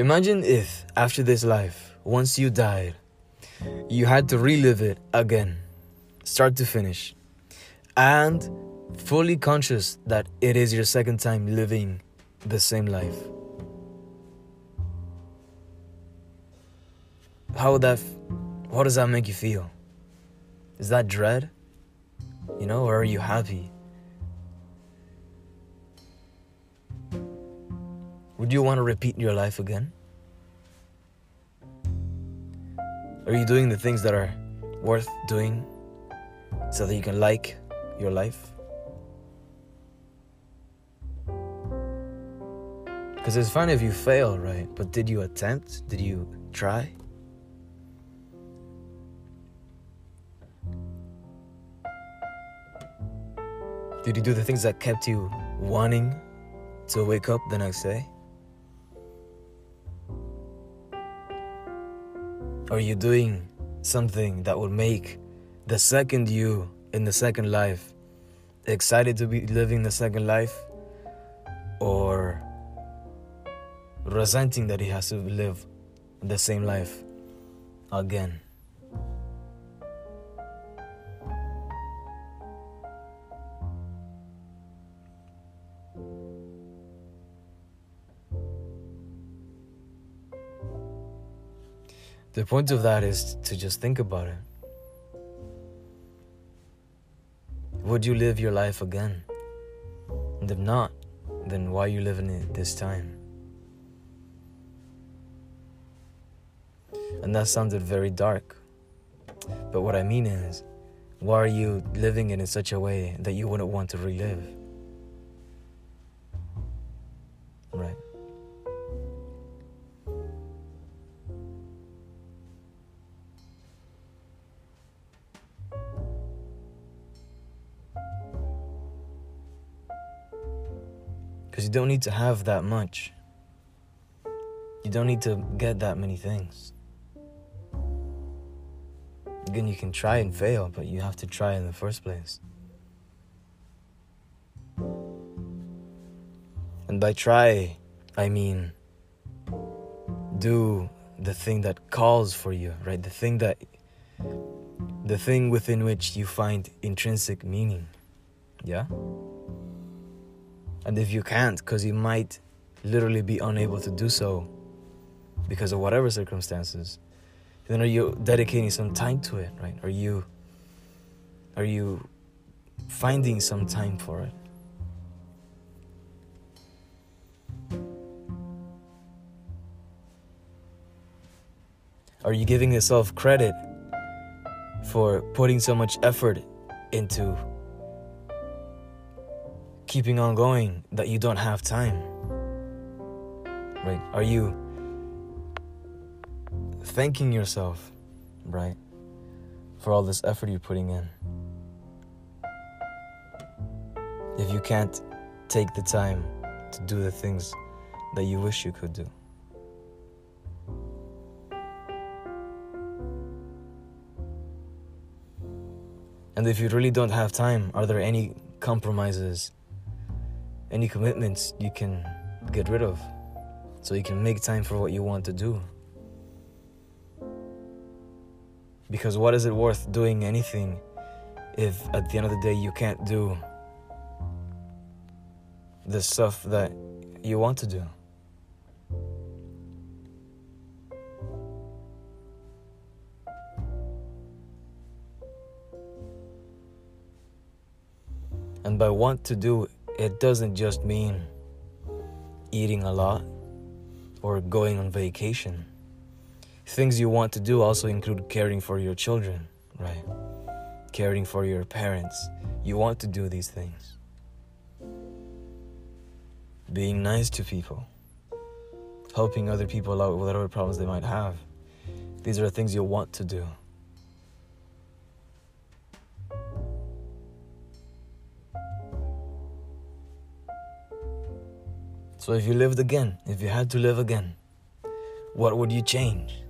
Imagine if, after this life, once you died, you had to relive it again, start to finish, and fully conscious that it is your second time living the same life. How does that make you feel? Is that dread? Or are you happy? Would you want to repeat your life again? Are you doing the things that are worth doing so that you can like your life? Because it's fine if you fail, right? But did you attempt? Did you try? Did you do the things that kept you wanting to wake up the next day? Are you doing something that will make the second you in the second life excited to be living the second life, or resenting that he has to live the same life again? The point of that is to just think about it. Would you live your life again? And if not, then why are you living it this time? And that sounded very dark. But what I mean is, why are you living it in such a way that you wouldn't want to relive? Right? Because you don't need to have that much. You don't need to get that many things. Again, you can try and fail, but you have to try in the first place. And by try, I mean do the thing that calls for you, right? The thing within which you find intrinsic meaning. Yeah? And if you can't, because you might literally be unable to do so because of whatever circumstances, then are you dedicating some time to it, right? Are you finding some time for it? Are you giving yourself credit for putting so much effort into keeping on going that you don't have time, right? Are you thanking yourself, right, for all this effort you're putting in? If you can't take the time to do the things that you wish you could do. And if you really don't have time, are there any compromises, any commitments you can get rid of so you can make time for what you want to do? Because what is it worth doing anything if at the end of the day you can't do the stuff that you want to do? And by want to do, it doesn't just mean eating a lot or going on vacation. Things you want to do also include caring for your children, right? Caring for your parents. You want to do these things. Being nice to people. Helping other people out with whatever problems they might have. These are the things you want to do. So if you lived again, if you had to live again, what would you change?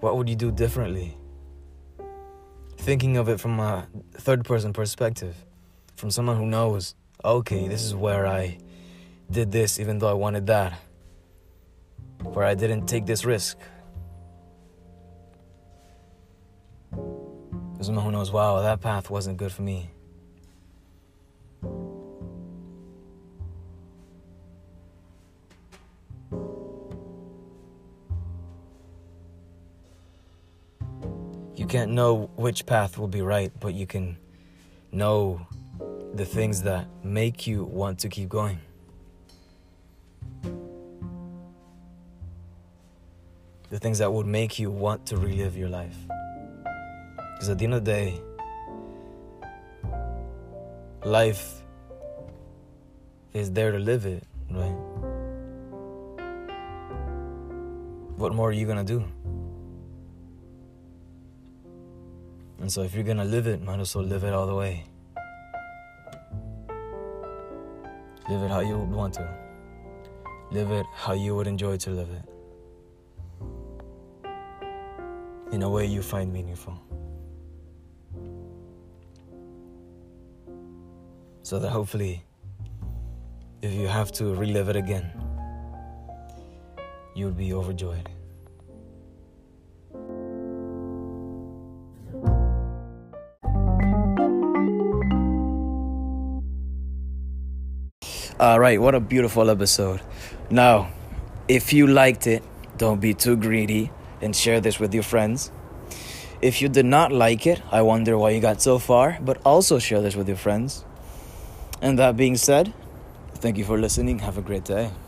What would you do differently? Thinking of it from a third-person perspective, from someone who knows, okay, this is where I did this even though I wanted that. for I didn't take this risk. Mizumaru knows, wow, that path wasn't good for me. You can't know which path will be right, but you can know the things that make you want to keep going. The things that would make you want to relive your life. Because at the end of the day, life is there to live it, right? What more are you going to do? And so if you're going to live it, might as well live it all the way. Live it how you would want to. Live it how you would enjoy to live it. In a way you find meaningful. So that hopefully, if you have to relive it again, you'll be overjoyed. All right, what a beautiful episode. Now, if you liked it, don't be too greedy and share this with your friends. If you did not like it, I wonder why you got so far, but also share this with your friends. And that being said, thank you for listening. Have a great day.